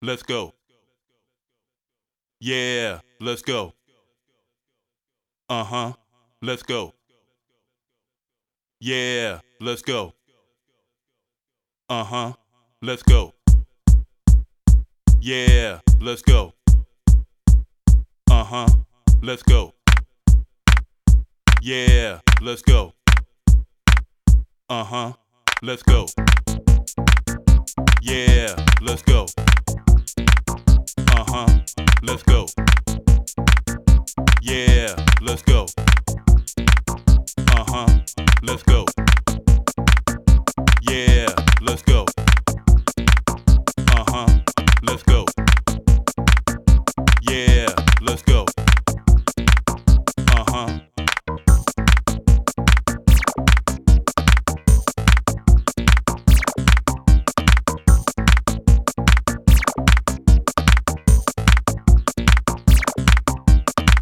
Let's go. Yeah, let's go. Uh-huh. Let's go. Yeah, let's go. Uh-huh. Let's go. Yeah, let's go. Uh-huh. Let's go. Yeah, let's go. Uh-huh. Let's go. Yeah, let's go. Uh-huh. Let's go. Yeah, let's go. Uh-huh. Let's go. Yeah, let's go. Uh-huh. Let's go. Yeah, let's go. Uh-huh. Let's go. Yeah, let's go.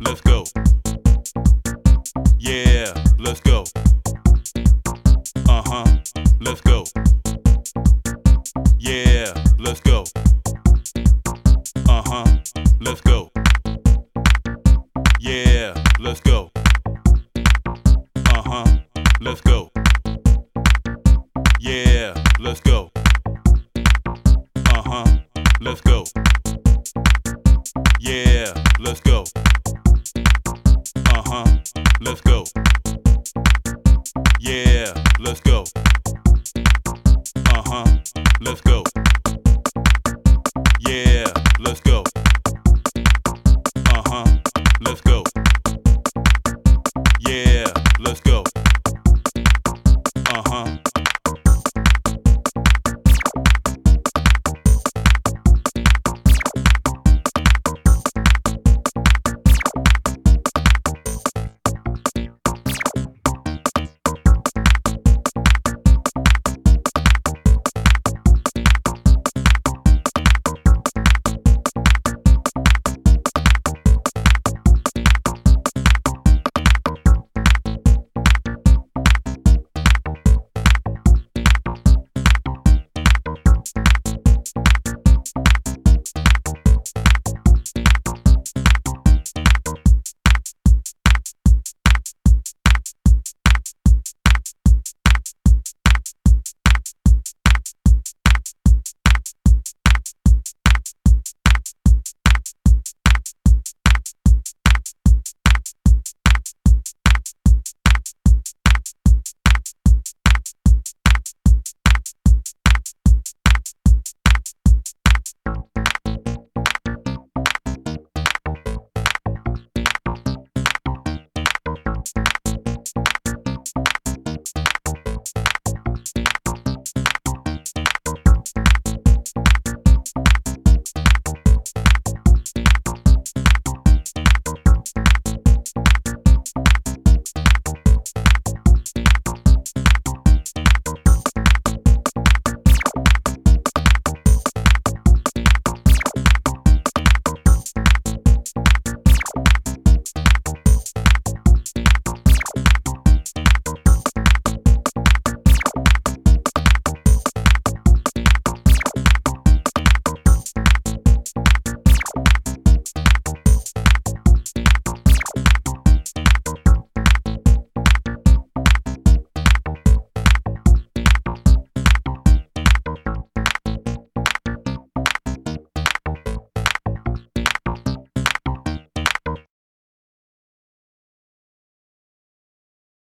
Uh-huh. Let's go. Yeah, let's go. Uh-huh. Let's go. Yeah, let's go. Uh-huh. Let's go. Yeah, let's go. Uh-huh. Let's go. Yeah, let's go.